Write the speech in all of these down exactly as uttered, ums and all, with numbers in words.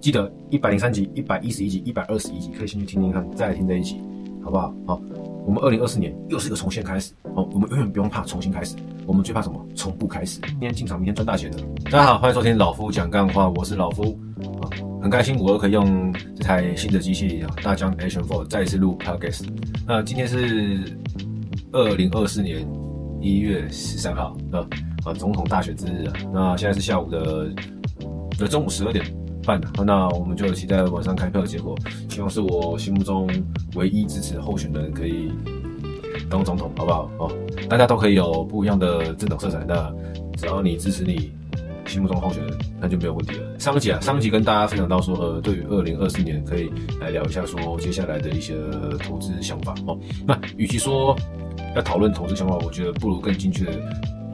记得一百零三集、一百一十一集、一百二十一集可以先去听听看，再来听这一集，好不好？好，我们二零二四年又是一个重新开始，哦，我们永远不用怕重新开始，我们最怕什么？从不开始。今天进场，明天赚大钱了。大家好，欢迎收听老夫讲干话，我是老夫，啊，很开心我又可以用这台新的机器啊，大疆 Action 四 再一次录 Podcast。那今天是二零二四年一月十三号，呃，呃，总统大选之日啊。那现在是下午的，呃，中午十二点半啊。那我们就期待晚上开票的结果，希望是我心目中唯一支持候选人可以当总统，好不好？哦，大家都可以有不一样的政党色彩，那只要你支持你心目中候选人，那就没有问题了。上一集啊，上一集跟大家分享到说，呃，对于二零二四年可以来聊一下说接下来的一些投资想法哦。那与其说要讨论投资想法，我觉得不如更精确的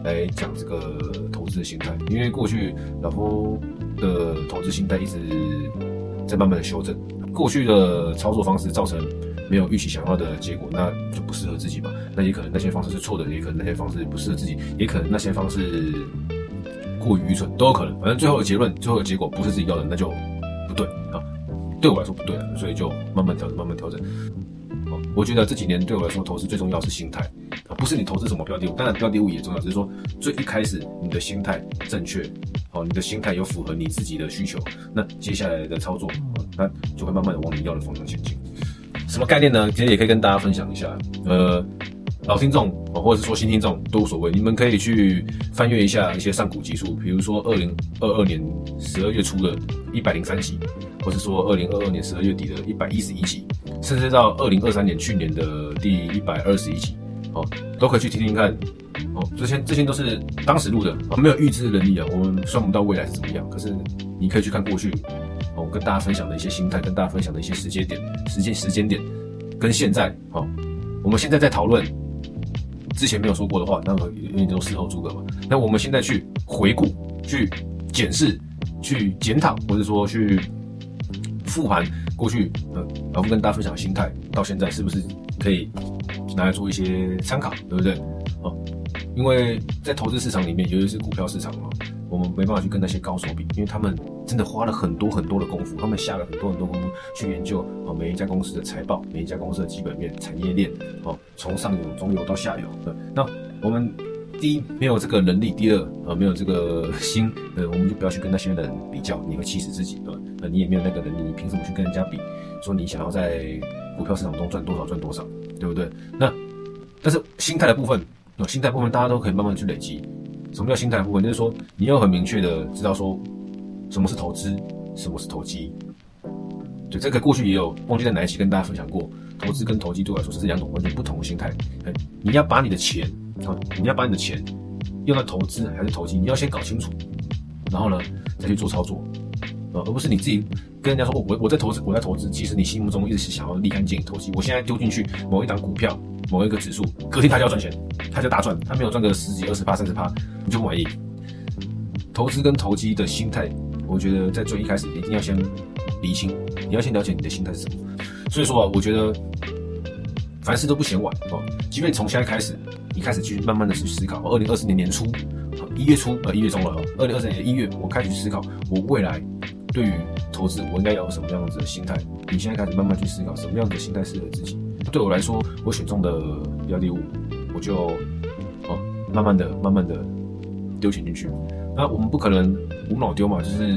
来讲这个投资的心态，因为过去老夫的投资心态一直在慢慢的修正，过去的操作方式造成没有预期想要的结果，那就不适合自己嘛。那也可能那些方式是错的，也可能那些方式不适合自己，也可能那些方式过于愚蠢，都有可能。反正最后的结论、最后的结果不是自己要的，那就不对啊，对我来说不对了，所以就慢慢调整，慢慢调整。我觉得这几年对我来说，投资最重要是心态，不是你投资什么标的物，当然标的物也重要，只是说最一开始你的心态正确，你的心态有符合你自己的需求，那接下来的操作，那就会慢慢的往你要的方向前进。什么概念呢？其实也可以跟大家分享一下，呃，老听众或者是说新听众都无所谓，你们可以去翻阅一下一些上古集数，比如说二零二二年十二月初的一百零三集，或是说二零二二年十二月底的一百一十一集。甚至到二零二三年去年的第一百二十一集，哦，都可以去听听看，哦，这些这些都是当时录的，哦，没有预知能力啊，我们算不到未来是怎么样，可是你可以去看过去，哦，跟大家分享的一些心态，跟大家分享的一些时间点、时间时间点，跟现在，哦，我们现在在讨论之前没有说过的话，那么因为都事后诸葛嘛，那我们现在去回顾、去检视、去检讨，或者说去复盘过去，呃，老夫跟大家分享的心态，到现在是不是可以拿来做一些参考，对不对？哦，因为在投资市场里面，尤其是股票市场嘛，我们没办法去跟那些高手比，因为他们真的花了很多很多的功夫，他们下了很多很多功夫去研究哦每一家公司的财报，每一家公司的基本面、产业链，哦，从上游、中游到下游。对，那我们第一没有这个能力，第二呃没有这个心，呃我们就不要去跟那些人比较，你会气死自己，对吧？呃你也没有那个能力，你凭什么去跟人家比？说你想要在股票市场中赚多少赚多少，对不对？那但是心态的部分，呃心态部分大家都可以慢慢去累积。什么叫心态部分？就是说你要很明确的知道说什么是投资，什么是投机。对，这个过去也有忘记在哪一期跟大家分享过，投资跟投机对我来说是两种完全不同的心态。哎，你要把你的钱。好，你要把你的钱用来投资还是投机，你要先搞清楚，然后呢再去做操作，呃，而不是你自己跟人家说，哦，我我在投资，我在投资，其实你心目中一直是想要立竿见影投机。我现在丢进去某一档股票、某一个指数，隔天它就要赚钱，它就大赚，它没有赚个十几、二十趴、三十趴，你就不满意。投资跟投机的心态，我觉得在最一开始一定要先厘清，你要先了解你的心态是什么。所以说啊，我觉得凡事都不嫌晚啊，哦，即便从现在开始。你开始去慢慢的去思考，二零二四年年初，一月初，呃，一月中了，二零二四年一月，我开始思考，我未来对于投资，我应该有什么样子的心态？你现在开始慢慢去思考，什么样子的心态适合自己？对我来说，我选中的标的物，我就，哦，慢慢的、慢慢的丢钱进去。那我们不可能无脑丢嘛，就是，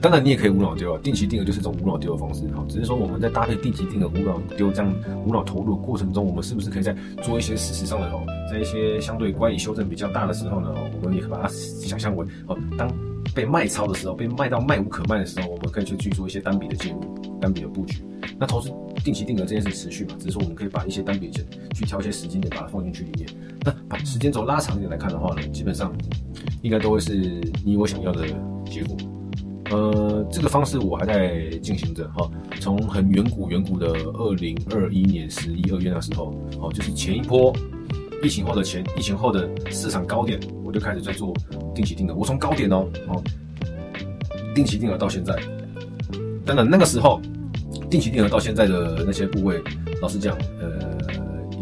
当然你也可以无脑丢啊，定期定额就是一种无脑丢的方式，好，只是说我们在搭配定期定额无脑丢这样无脑投入的过程中，我们是不是可以在做一些事实上的哦，在一些相对乖离修正比较大的时候呢，我们也把它想象为哦，当被卖超的时候，被卖到卖无可卖的时候，我们可以去去做一些单笔的介入、单笔的布局。那投资定期定额这件事持续嘛，只是说我们可以把一些单笔钱去挑一些时间点把它放进去里面。那把时间轴拉长一点来看的话呢，基本上应该都会是你我想要的结果。呃，这个方式我还在进行着哈。从很远古远古的二零二一年十一二月那时候，哦，就是前一波疫情后的前疫情后的市场高点，我就开始在做定期定额。我从高点哦，哦，定期定额到现在，当然那个时候定期定额到现在的那些部位，老实讲，呃，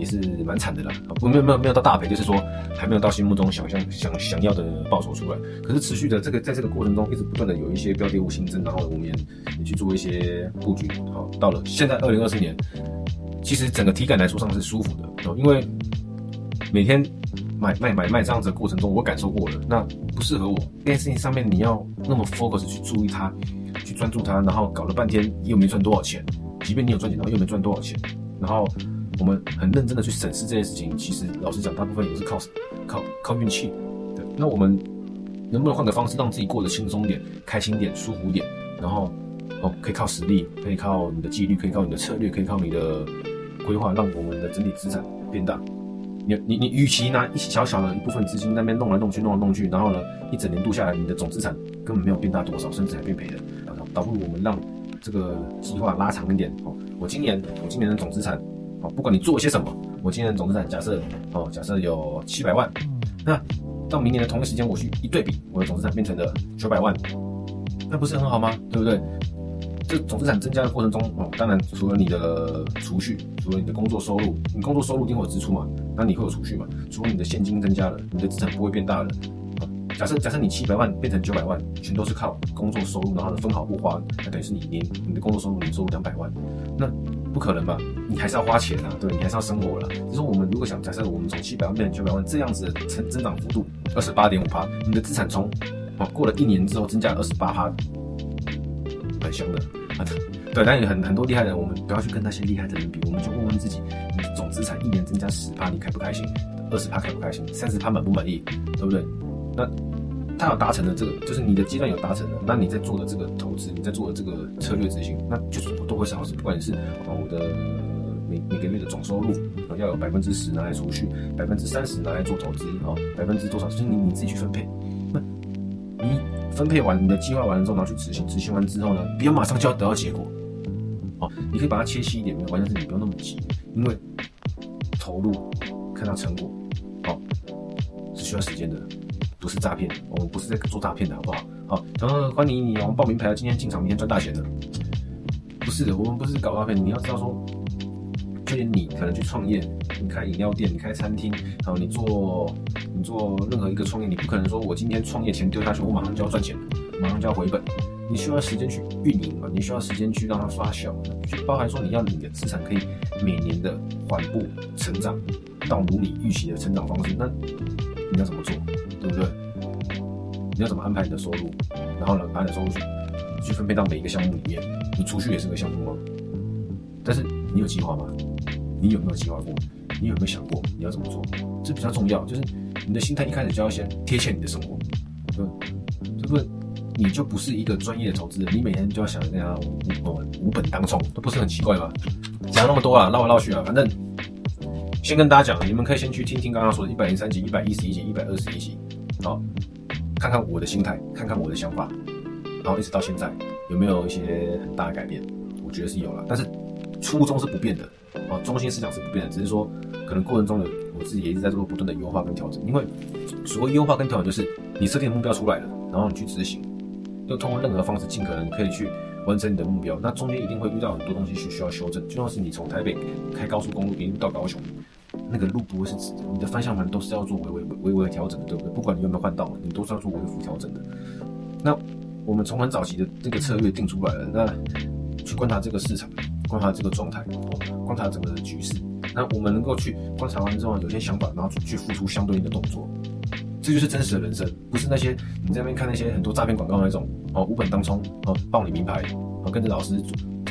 也是蛮惨的啦。不，没有没有没有到大赔，就是说还没有到心目中想象想想要的报酬出来。可是持续的这个在这个过程中，一直不断的有一些标的物新增，然后我们也也去做一些布局。好，到了现在二零二四年，其实整个体感来说上是舒服的，因为每天买卖买卖这样子的过程中，我感受过了，那不适合我这件事情上面，你要那么 focus 去注意它，去专注它，然后搞了半天又没赚多少钱。即便你有赚钱，然后又没赚多少钱，然后我们很认真的去审视这些事情，其实老实讲，大部分也是靠靠靠运气。对，那我们能不能换个方式，让自己过得轻松点、开心点、舒服点？然后哦，可以靠实力，可以靠你的纪律，可以靠你的策略，可以靠你的规划，让我们的整体资产变大。你你你，与其拿一小小的一部分资金在那边弄来弄去、弄来弄去，然后呢，一整年度下来，你的总资产根本没有变大多少，甚至还变赔的。然后倒不如我们让这个计划拉长一点哦。我今年我今年的总资产哦，不管你做些什么，我今年的总资产假设哦，假设有七百万，那到明年的同一时间我去一对比，我的总资产变成了九百万，那不是很好吗？对不对？这总资产增加的过程中哦，当然除了你的储蓄，除了你的工作收入，你工作收入一定会有支出嘛，那你会有储蓄嘛？除了你的现金增加了，你的资产不会变大了。假设假设你七百万变成九百万，全都是靠工作收入，然后分好不花，那等于是你你你的工作收入你收入两百万，那不可能吧？你还是要花钱啊，对，你还是要生活啦。就是我们如果想假设我们从七百万变成九百万这样子的增增长幅度二十八点五趴，你的资产从哦过了一年之后增加了二十八趴，很凶的啊！对，但有很很多厉害的人，我们不要去跟那些厉害的人比，我们就问问自己，你的总资产一年增加十趴，你开不开心？二十趴开不开心？三十趴满不满意？对不对？那他有达成的这个，就是你的阶段有达成的，那你在做的这个投资，你在做的这个策略执行，那就是都会是好事。不管你是我的每每个月的总收入，要有百分之十拿来储蓄，百分之三十拿来做投资，哦，百分之多少就是你你自己去分配。那你分配完你的计划完了之后，拿去执行，执行完之后呢，不要马上就要得到结果，哦，你可以把它切细一点，没有关系，但是你不用那么急，因为投入看到成果，哦，是需要时间的。不是诈骗，我们不是在做诈骗的，好不好？好，然后欢迎你，我们报名牌了，今天进场，明天赚大钱了。不是，我们不是搞诈骗。你要知道说，就连你可能去创业，你开饮料店，你开餐厅，然后你做你做任何一个创业，你不可能说我今天创业前丢下去，我马上就要赚钱，马上就要回本。你需要时间去运营嘛，你需要时间去让它发酵，去包含说你要你的资产可以每年的缓步成长，到如你预期的成长方式，那你要怎么做？对不对？你要怎么安排你的收入？然后呢，把你的收入去去分配到每一个项目里面。你储蓄也是个项目吗？但是你有计划吗？你有没有计划过？你有没有想过你要怎么做？这比较重要，就是你的心态一开始就要先贴切你的生活，对不对？对不对？你就不是一个专业的投资人，你每天就要想那样无本当冲，这不是很奇怪吗？讲那么多啊，绕来绕去啊，反正先跟大家讲，你们可以先去听听刚刚说的一百零三集、一百一十一集、一百二十一集。好，看看我的心态，看看我的想法，然后一直到现在有没有一些很大的改变？我觉得是有了，但是初衷是不变的，啊，中心思想是不变的，只是说可能过程中的我自己也一直在做不断的优化跟调整。因为所谓优化跟调整，就是你设定的目标出来了，然后你去执行，就通过任何方式尽可能可以去完成你的目标。那中间一定会遇到很多东西需要修正，就像是你从台北开高速公路一路到高雄。那个路不会是直的，你的方向盘都是要做微微微微调整的，对不对？不管你有没有换道，你都是要做微幅调整的。那我们从很早期的这个策略定出来了，那去观察这个市场，观察这个状态，观察整个的局势。那我们能够去观察完之后，有些想法，然后去付出相对应的动作。这就是真实的人生，不是那些你在那边看那些很多诈骗广告那种哦，无本当冲哦，报你名牌哦，跟着老师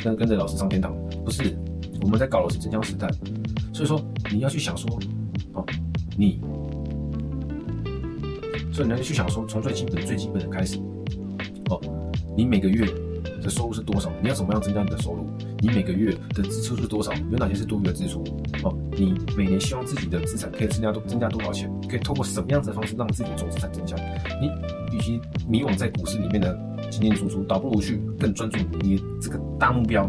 跟跟着老师上天堂，不是。我们在搞的是真枪实弹。所以说你要去想说，哦，你，所以你要去想说，从最基本的最基本的开始，哦，你每个月的收入是多少？你要怎么样增加你的收入？你每个月的支出是多少？有哪些是多余的支出？哦，你每年希望自己的资产可以增加多增加多少钱？可以透过什么样子的方式让自己总资产增加？你与其迷惘在股市里面的进进出出，倒不如去更专注你这个大目标。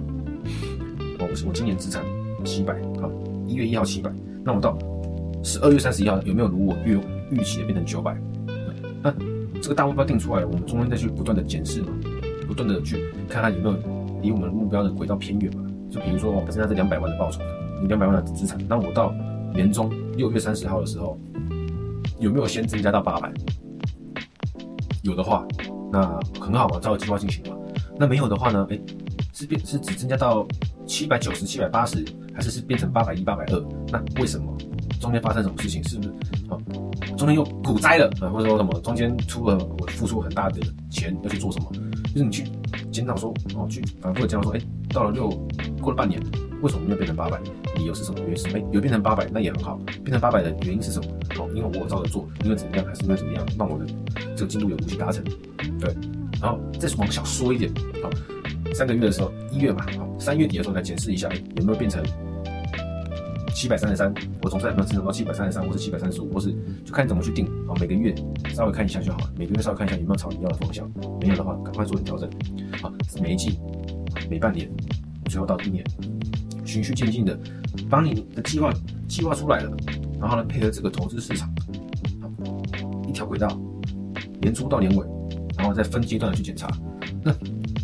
哦，我今年资产七百，好。一月一号七百，那我到十二月三十一号有没有如我预预期的变成九百？那这个大目标定出来，我们中间再去不断的检视嘛，不断的去看看有没有离我们目标的轨道偏远嘛。就比如说我本身它是两百万的报酬，你两百万的资产，那我到年中六月三十号的时候有没有先增加到八百？有的话，那很好嘛，照计划进行嘛。那没有的话呢？哎，是变是只增加到七百九十、七百八十，还是是变成八百一、八百二？那为什么？中间发生什么事情？是不是啊？中间又股灾了啊，或者说什么？中间出了我付出很大的钱要去做什么？就是你去检讨说哦，去反复的检讨说，哎，到了六过了半年，为什么没有变成八百？理由是什么？原因是哎，有变成八百，那也很好。变成八百的原因是什么？哦，因为我有照着做，因为怎么样还是因为怎么样，让我的这个进度有无序达成，对。然后再往小说一点，好，三个月的时候，一月嘛，好，三月底的时候来检视一下，哎，有没有变成七百三十三？我总算有没有增长到七百三十三，或是七百三十五，或是就看怎么去定，好，每个月稍微看一下就好了，每个月稍微看一下有没有朝你要的方向，没有的话赶快做点调整，好，每一季、每半年，最后到一年，循序渐进的，把你的计划计划出来了，然后呢，配合这个投资市场，一条轨道，年初到年尾。然后再分阶段的去检查，那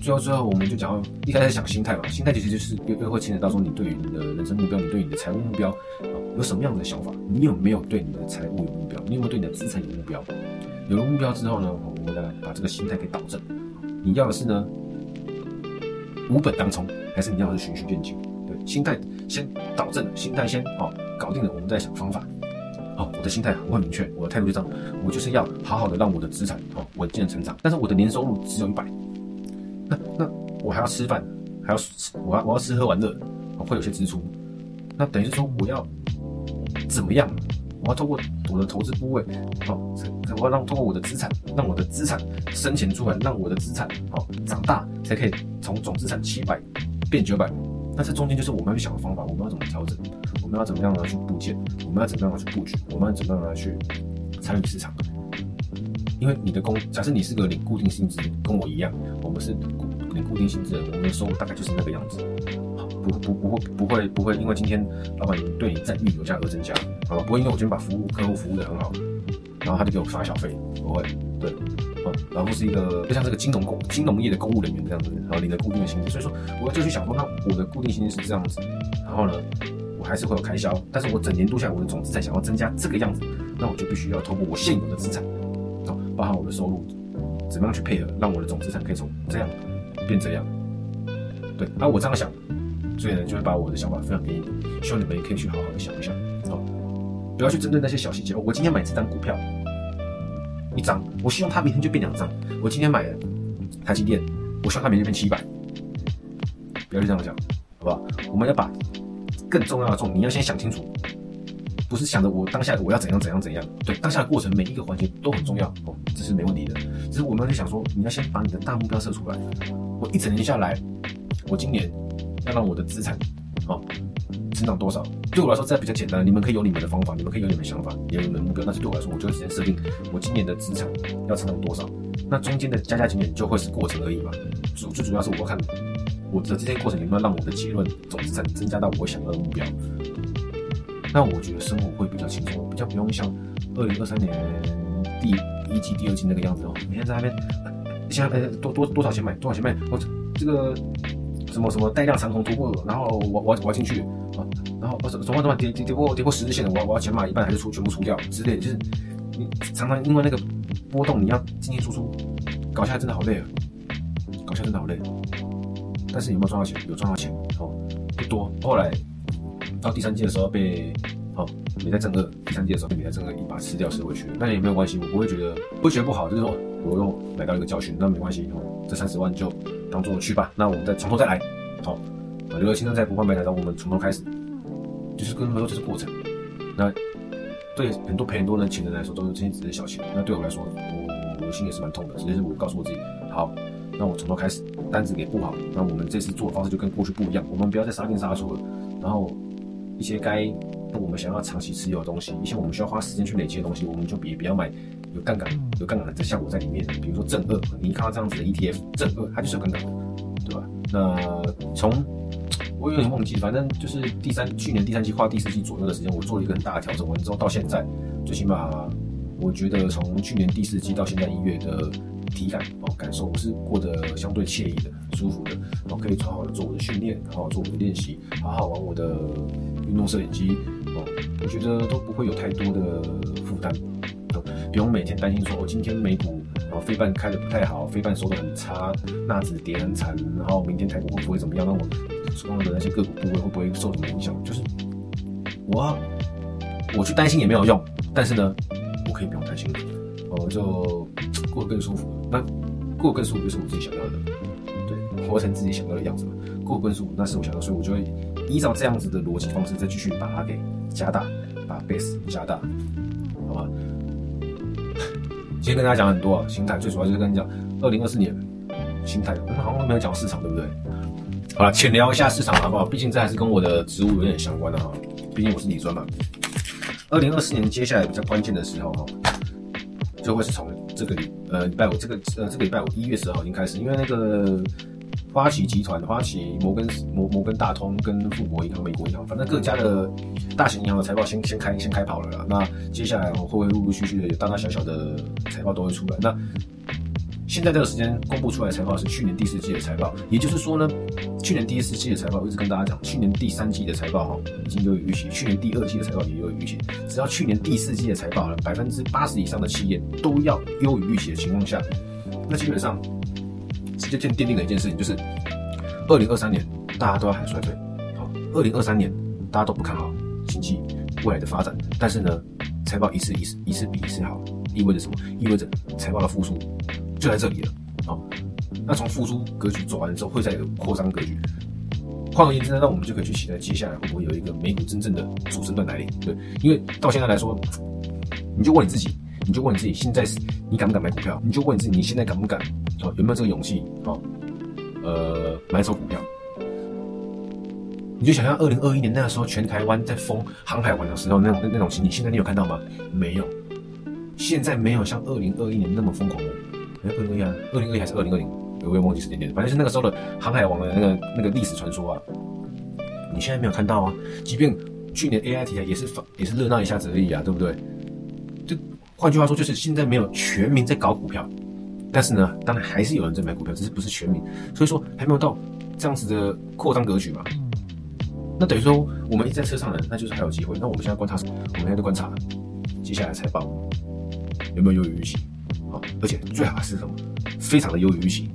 最后最后我们就讲到一开始讲心态嘛，心态其实就是越越会牵扯到说你对于你的人生目标，你对你的财务目标有什么样的想法，你有没有对你的财务有目标，你有没有对你的资产有目标？有了目标之后呢，我们来把这个心态给导正。你要的是呢无本当冲，还是你要的是循序渐进？对，心态先导正，心态先哦搞定了，我们再想方法。哦、我的心态我很明确，我的态度就这样，我就是要好好的让我的资产哦稳健的成长，但是我的年收入只有一百，那那我还要吃饭，还要我要我要吃喝玩乐、哦，会有些支出，那等于是说我要怎么样？我要透过我的投资部位，哦，我要让透过我的资产，让我的资产生钱出来，让我的资产哦长大，才可以从总资产七百变九百。那这中间就是我们要想的方法，我们要怎么调整，我们要怎么样的去布建，我们要怎么样的去布局，我们要怎么样的去参与市场。因为你的工，假设你是个领固定薪资，跟我一样，我们是领固定薪资的，我们的收入大概就是那个样子，不不不会不会不会因为今天老板对你赞誉有加而增加，好吧？不会因为我今天把服务客户服务的很好，然后他就给我发小费，不会，对。嗯、然后是一个就像这个金融工金融业的公务人员这样子，然后领着固定的薪资，所以说我就去想说，那我的固定薪资是这样子，然后呢，我还是会有开销，但是我整年度下来我的总资产想要增加这个样子，那我就必须要透过我现有的资产，哦，包含我的收入，怎么样去配合，让我的总资产可以从这样变这样，对，那、啊、我这样想，所以呢就会把我的想法分享给你，希望你们也可以去好好的想一想，哦，不要去针对那些小细节，哦、我今天买这张股票。一张，我希望它明天就变两张。我今天买了台积电，我希望它明天变七百。不要去这样想，好不好？我们要把更重要的重，你要先想清楚，不是想着我当下我要怎样怎样怎样。对，当下的过程每一个环节都很重要哦，这是没问题的。只是我们要去想说，你要先把你的大目标设出来。我一整年下来，我今年要让我的资产哦增长多少？对我来说，这比较简单。你们可以有你们的方法，你们可以有你们的想法，也有你们的目标。但是对我来说，我就会直接设定我今年的资产要增长多少。那中间的加加减减就会是过程而已嘛。主最主要是我要看我的这些过程有没有让我的结论总资产增加到我想要的目标。那我觉得生活会比较轻松，比较不用像二零二三年第一季、第二季那个样子哦。每天在那边现在多多多少钱买多少钱卖，我这个什么什么带量长虹突破，然后我我我要进去。然后什么什么跌跌跌破跌破十日线的，我我要减码一半还是出全部出掉之类的，就是你常常因为那个波动，你要进进出出，搞下来真的好累啊，搞下来真的好累。但是有没有赚到钱？有赚到钱哦，不多。后来到第三季的时候被哦美泰正二，第三季的时候被美泰正二一把吃掉吃回去，那也没有关系，我不会觉得不会觉得不好，就是说我又买到一个教训，那没关系，哦、这三十万就当做去吧。那我们再从头再来，好、哦，留了青春在，不换白来到我们从头开始。就是跟他们说这是过程，那对很多赔很多人钱的人来说都是这些只是小钱，那对我来说，我我心也是蛮痛的。只是我告诉我自己，好，那我从头开始，单子给布好，那我们这次做的方式就跟过去不一样，我们不要再杀进杀出了。然后一些该我们想要长期持有的东西，一些我们需要花时间去累积的东西，我们就也不要买有杠杆、有杠杆的效果在里面。比如说正二，你看到这样子的 E T F， 正二它就是有杠杆，对吧？那从我有点忘记，反正就是第三去年第三季跨第四季左右的时间，我做了一个很大的调整。完之后到现在，最起码我觉得从去年第四季到现在一月的体感哦感受，我是过得相对惬意的、舒服的。然后可以好好的做我的训练，好好做我的练习，好好玩我的运动摄影机哦，我觉得都不会有太多的负担，哦，不用每天担心说我，哦，今天美股然后非半开的不太好，非半收的很差，纳指跌很惨，然后明天台股会不会怎么样？那我手上的那些个股部位会不会受什么影响？就是我我去担心也没有用，但是呢，我可以不用担心，我，哦，就过得更舒服。那过得更舒服就是我自己想要的，对，活成自己想要的样子嘛。过得更舒服，那是我想要，所以我就会依照这样子的逻辑方式再继续把它给加大，把 base 加大，好吧？今天跟大家讲很多啊，心态最主要就是跟你讲，二零二四年心态，嗯，好像没有讲市场，对不对？好了，浅聊一下市场好不好？毕竟这还是跟我的职务有点相关的，啊，哈，毕竟我是理专嘛。二零二四年接下来比较关键的时候哈，就会是从这个呃礼拜五，这个呃这个礼拜五一月十号已经开始，因为那个花旗集团、花旗、摩根摩摩根大通跟富国银行、美国银行，反正各家的大型银行的财报先先开先开跑了啦。那接下来我会陆陆续续的大大小小的财报都会出来。那现在这个时间公布出来的财报是去年第四季的财报，也就是说呢，去年第四季的财报，我一直跟大家讲，去年第三季的财报哈已经有预期，去年第二季的财报也有预期，只要去年第四季的财报呢，百分之八十以上的企业都要优于预期的情况下，那基本上。就奠定了一件事情，就是二零二三年大家都要喊衰退，好，二零二三年大家都不看好经济未来的发展，但是呢，财报一次一次一次比一次好，意味着什么？意味着财报的复苏就在这里了，好，那从复苏格局走完之后，会再有扩张格局。换而言之呢，那我们就可以去期待接下来会不会有一个美股真正的主升段来临，对，因为到现在来说，你就问你自己。你就问你自己，现在你敢不敢买股票？你就问你自己，你现在敢不敢？哦，有没有这个勇气？哦，呃，买一手股票。你就想象二零二一年那时候，全台湾在封航海玩的时候，那种那种情景，现在你有看到吗？没有，现在没有像二零二一年那么疯狂了。哎，二零二一啊，二零二一还是二零二零？我也忘记时间点，反正是那个时候的航海王的那个那个历史传说啊。你现在没有看到啊？即便去年 A I 题材也是也是热闹一下子而已啊，对不对？换句话说，就是现在没有全民在搞股票，但是呢，当然还是有人在买股票，只是不是全民，所以说还没有到这样子的扩张格局嘛。那等于说，我们一直在车上人，那就是还有机会。那我们现在观察什么？我们现在就观察接下来财报有没有优于预期，好，而且最好是什么？非常的优于预期，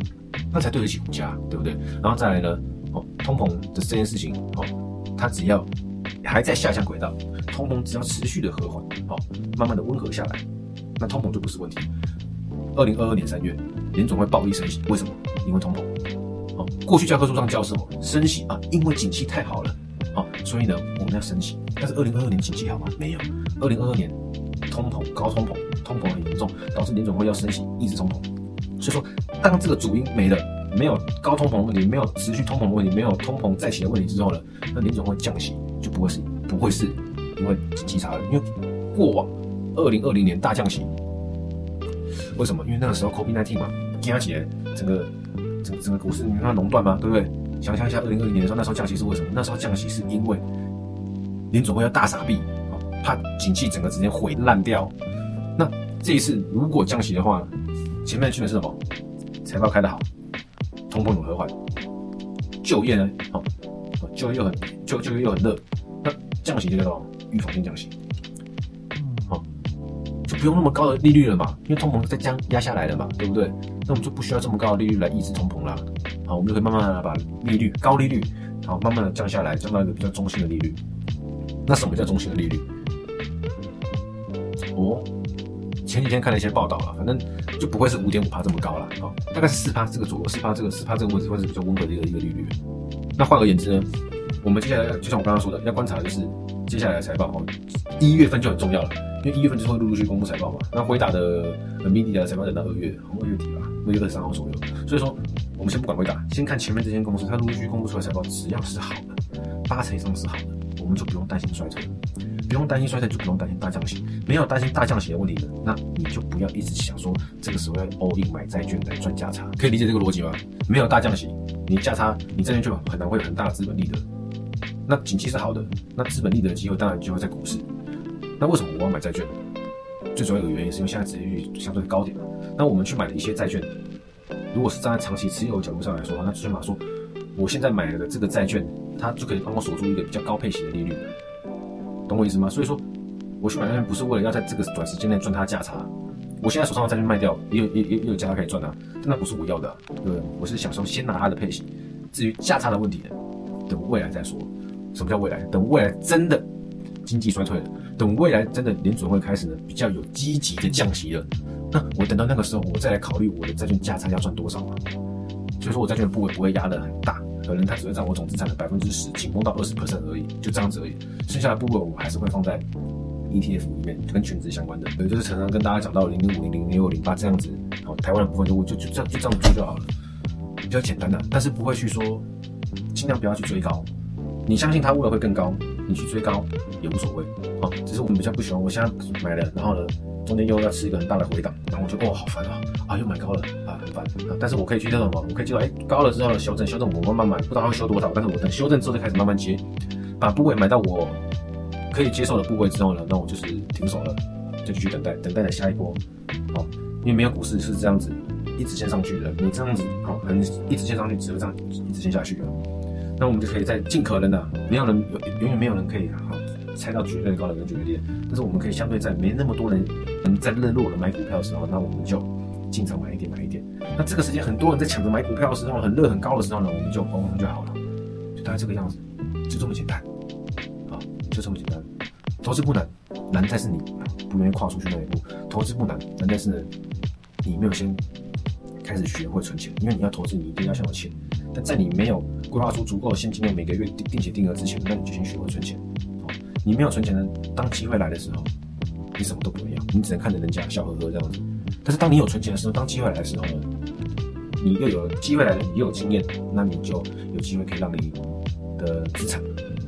那才对得起股价，对不对？然后再来呢，哦，通膨的这件事情，哦，它只要还在下降轨道，通膨只要持续的和缓，哦，慢慢的温和下来。那通膨就不是问题。二零二二年三月，联总会暴力升息，为什么？因为通膨。哦，过去教科书上教什么？升息啊，因为景气太好了，哦，所以呢，我们要升息。但是二零二二年景气好吗？没有。二零二二年通膨高通膨，通膨很严重，导致联总会要升息抑制通膨。所以说，当这个主因没了，没有高通膨的问题，没有持续通膨的问题，没有通膨再起的问题之后呢，那联总会降息就不会是不会是因为景气差了，因为过往。二零二零年大降息，为什么？因为那个时候 COVID 十九 嘛，加起来整个整整个股市你看垄断嘛，对不对？想象一下二零二零年的时候，那时候降息是为什么？那时候降息是因为联准会要大撒币，怕景气整个直接毁烂掉。那这一次如果降息的话，前面去的是什么？财报开得好，通膨有和缓，就业呢，哦，就业又很就就业又很热，那降息就叫做预防性降息。就不用那么高的利率了嘛，因为通膨再降压下来了嘛，对不对？那我们就不需要这么高的利率来抑制通膨啦。好，我们就可以慢慢的把利率高利率，好，慢慢的降下来，降到一个比较中性的利率。那什么叫中性的利率？哦，前几天看了一些报道了，反正就不会是 百分之五点五 这么高了，好，大概是 百分之四 这个左右 ，百分之四 这个 百分之四 这个位置会是比较温和的一个一个利率。那换而言之呢，我们接下来就像我刚刚说的，要观察的就是接下来的财报，一月份就很重要了。因为一月份就会陆陆续公布财报嘛，那辉达的 NVIDIA 的财报等到二月，二月底吧，二月二十三号左右。所以说，我们先不管辉达，先看前面这间公司，它陆陆续公布出来财报，只要是好的，八成以上是好的，我们就不用担心衰退，不用担心衰退就不用担心大降息，没有担心大降息的问题的，那你就不要一直想说这个时候要 all in 买债券来赚价差，可以理解这个逻辑吗？没有大降息，你价差，你债券就很难会有很大的资本利得。那景气是好的，那资本利得的机会当然就会在股市。那为什么我要买债券？最主要有一个原因是因为现在殖利率相对高点嘛。那我们去买的一些债券，如果是站在长期持有的角度上来说，那最起码说，我现在买的这个债券，它就可以帮我锁住一个比较高配息的利率。懂我意思吗？所以说我去买债券不是为了要在这个短时间内赚它价差，我现在手上的债券卖掉也有也也也有价差可以赚啊，但那不是我要的、啊，对不对？我是想说先拿它的配息，至于价差的问题呢，等未来再说。什么叫未来？等未来真的经济衰退了，等未来真的联准会开始呢比较有积极的降息了，那我等到那个时候我再来考虑我的债券价差要赚多少啊。所以说我债券的部位不会压得很大，可能它只会占我总资产的 百分之十 紧绷到 百分之二十 而已，就这样子而已，剩下的部位我还是会放在 E T F 里面，跟权值相关的，也就是常常跟大家讲到 零零五零、零零六零八 这样子，好，台湾的部分 就, 就, 就, 这样就这样做就好了，比较简单的、啊，但是不会去说尽量不要去追高，你相信它未来会更高，你去追高也无所谓、哦、只是我们比较不喜欢，我现在买了然后呢中间又要吃一个很大的回档，然后我就哦好烦啊，啊又买高了啊很烦、啊、但是我可以去那种，我可以接到哎高了之后的修正，修正我慢慢买，不知道它会修多少，但是我等修正之后就开始慢慢接，把部位买到我可以接受的部位之后呢，那我就是停手了，就继续等待，等待的下一波、哦、因为没有股市是这样子一直线上去的，你这样子、哦、很一直线上去只会这样一直线下去了，那我们就可以在尽可能的、啊，没有人永远没有人可以好猜到绝对高的跟绝对低的，但是我们可以相对在没那么多人能在热络的买股票的时候，那我们就经常买一点买一点。那这个时间很多人在抢着买股票的时候，很热很高的时候呢，我们就观望就好了，就大概这个样子，就这么简单，好，就这么简单。投资不难，难在是你不愿意跨出去那一步。投资不难，难在是你没有先开始学会存钱，因为你要投资，你一定要先有钱。但在你没有规划出足够的现金流，每个月定期定额之前，那你就先学会存钱、哦。你没有存钱呢，当机会来的时候，你什么都不会要，你只能看着人家笑呵呵这样子。但是当你有存钱的时候，当机会来的时候呢，你又有机会来了，你又有经验，那你就有机会可以让你的资产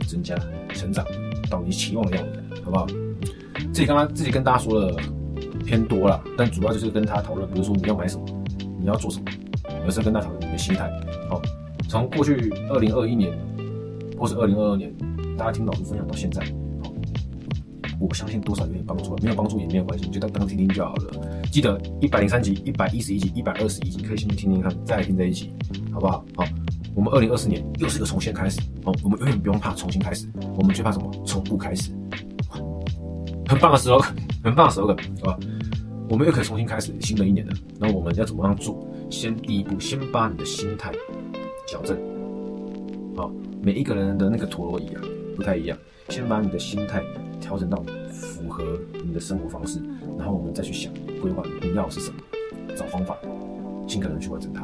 增加、成长到你期望的样子，好不好？自己刚刚自己跟大家说的偏多了，但主要就是跟他讨论，比如说你要买什么，你要做什么，而是跟他讨论你的心态，好、哦。从过去二零二一年或是二零二二年大家听老师分享到现在、哦、我相信多少有点帮助，没有帮助也没有关系，就当当听听就好了。记得一百零三集、一百一十一集、一百二十一集可以先去听听看，再来听这一集，好不好？好、哦，我们二零二四年又是一个重新开始、哦、我们永远不用怕重新开始，我们最怕什么？从不开始。很棒的时候，很棒的时候，好吧？我们又可以重新开始新的一年了，那我们要怎么样做？先第一步，先把你的心态矫正，好，每一个人的那个陀螺仪啊不太一样，先把你的心态调整到符合你的生活方式，然后我们再去想规划你要的是什么，找方法，尽可能去完成它，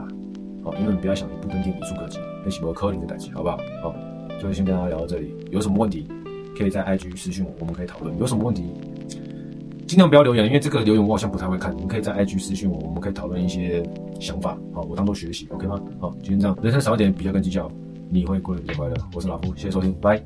好，因为你不要想一步登天一触可及，那是不可能的代志，好不好？好，就先跟大家聊到这里，有什么问题可以在 I G 私讯我，我们可以讨论，有什么问题尽量不要留言，因为这个留言我好像不太会看，你可以在 I G 私讯我，我们可以讨论一些想法，好，我当做学习 ，OK 吗？好，今天这样，人生少一点比较跟计较，你会过得比较快乐。我是老夫，谢谢收听，拜。